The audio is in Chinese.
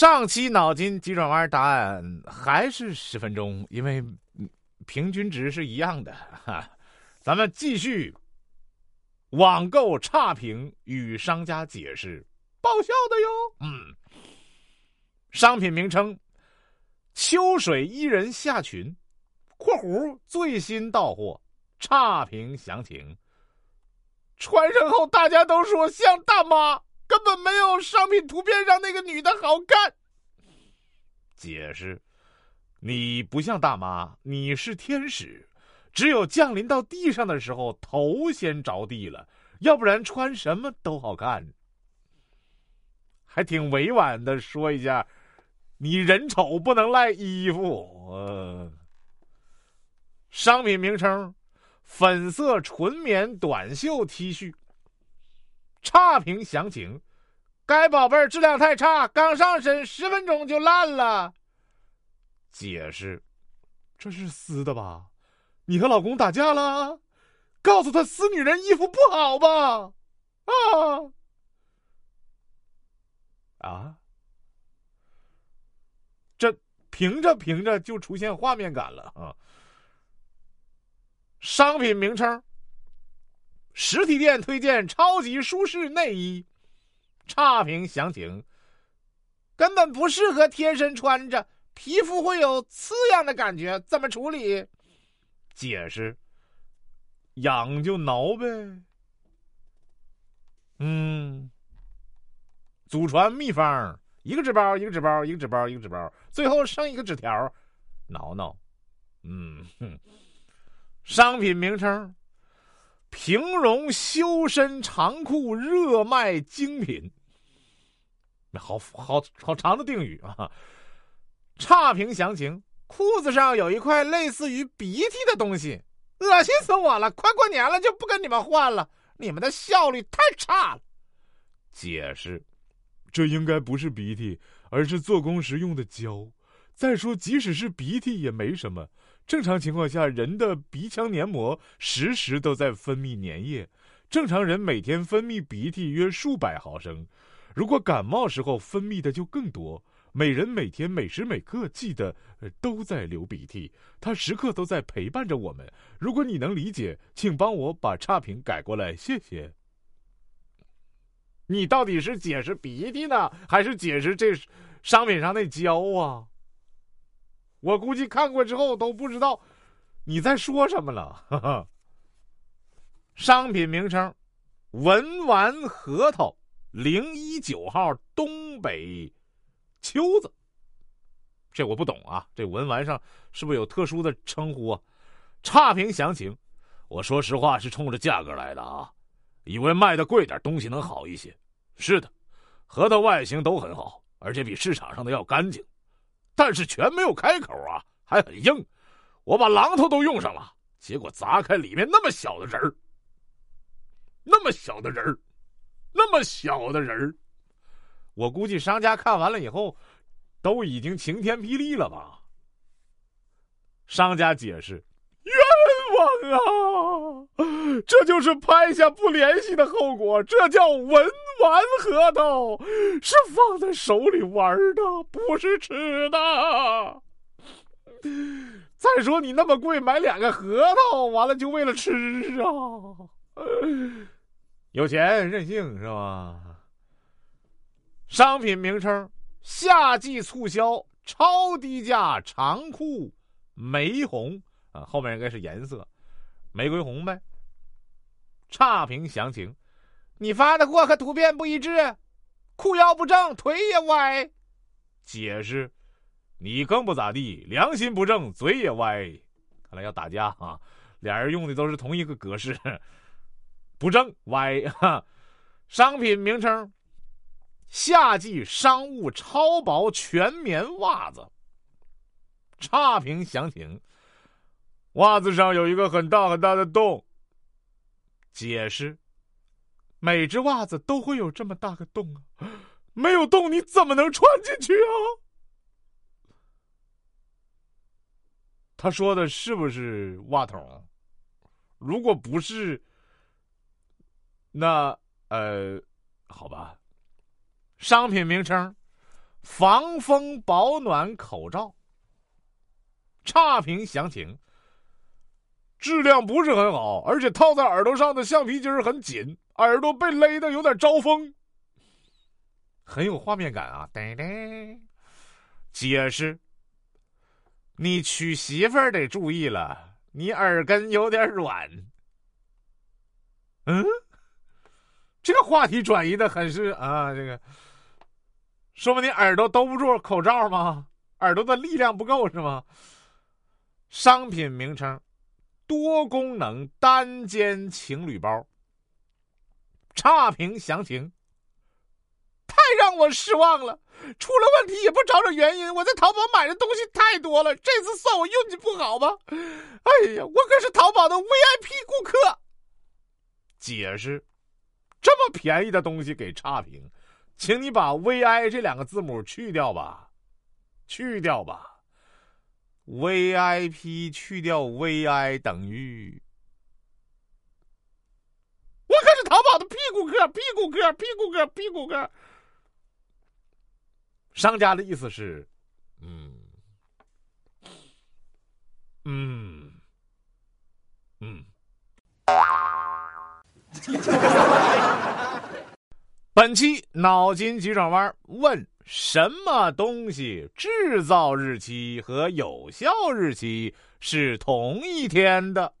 上期脑筋急转弯答案还是10分钟，因为平均值是一样的哈。咱们继续网购差评与商家解释，爆笑的哟。商品名称：秋水伊人下裙（括弧最新到货），差评详情。穿上后大家都说像大妈，根本没有商品图片上那个女的好看。解释：你不像大妈，你是天使，只有降临到地上的时候头先着地了，要不然穿什么都好看。还挺委婉的说一下，你人丑不能赖衣服。商品名称：粉色纯棉短袖 T 恤，差评详情：该宝贝质量太差，刚上身10分钟就烂了。解释：这是撕的吧？你和老公打架了？告诉他撕女人衣服不好吧？这凭着就出现画面感了啊！商品名称：实体店推荐超级舒适内衣，差评详情：根本不适合贴身穿着，皮肤会有刺痒的感觉，怎么处理？解释：痒就挠呗。祖传秘方，一个纸包，最后剩一个纸条，挠挠。商品名称：平绒修身长裤热卖精品，好长的定语啊。差评详情：裤子上有一块类似于鼻涕的东西，恶心死我了！快过年了就不跟你们换了，你们的效率太差了。解释：这应该不是鼻涕，而是做工时用的胶。再说，即使是鼻涕也没什么，正常情况下人的鼻腔黏膜时时都在分泌粘液，正常人每天分泌鼻涕约数百毫升，如果感冒时候分泌的就更多。每人每天每时每刻记得都在流鼻涕，他时刻都在陪伴着我们。如果你能理解，请帮我把差评改过来，谢谢。你到底是解释鼻涕呢，还是解释这商品上那胶啊？我估计看过之后都不知道你在说什么了。商品名称：文玩核桃019号东北秋子，这我不懂啊，这文玩上是不是有特殊的称呼啊？差评详情：我说实话是冲着价格来的啊，以为卖的贵点东西能好一些。是的，核桃外形都很好，而且比市场上的要干净，但是全没有开口啊，还很硬。我把榔头都用上了，结果砸开里面那么小的人儿。我估计商家看完了以后都已经晴天霹雳了吧。商家解释：冤枉啊，这就是拍下不联系的后果，这叫文玩核桃，是放在手里玩的，不是吃的。再说你那么贵买2个核桃，完了就为了吃啊，有钱任性是吧。商品名称：夏季促销超低价长裤玫红啊，后面应该是颜色，玫瑰红呗。差评详情：你发的货和图片不一致，裤腰不正，腿也歪。解释：你更不咋地，良心不正，嘴也歪。看来要打架啊，俩人用的都是同一个格式，不正歪哈。商品名称：夏季商务超薄全棉袜子，差评详情：袜子上有一个很大很大的洞。解释：每只袜子都会有这么大个洞啊，没有洞你怎么能穿进去啊？他说的是不是袜筒？如果不是，那好吧。商品名称：防风保暖口罩。差评详情：质量不是很好，而且套在耳朵上的橡皮筋很紧，耳朵被勒得有点招风。很有画面感啊！解释：你娶媳妇儿得注意了，你耳根有点软。嗯，这个话题转移的很是啊，这个说明你耳朵兜不住口罩吗？耳朵的力量不够是吗？商品名称：多功能单肩情侣包。差评详情：太让我失望了，出了问题也不找找原因，我在淘宝买的东西太多了，这次算我运气不好吧？哎呀，我可是淘宝的 VIP 顾客。解释：这么便宜的东西给差评，请你把 VI 这两个字母去掉吧，去掉吧， VIP 去掉 VI 等于我可是淘宝的屁股哥。商家的意思是，本期脑筋急转弯问：什么东西制造日期和有效日期是同一天的？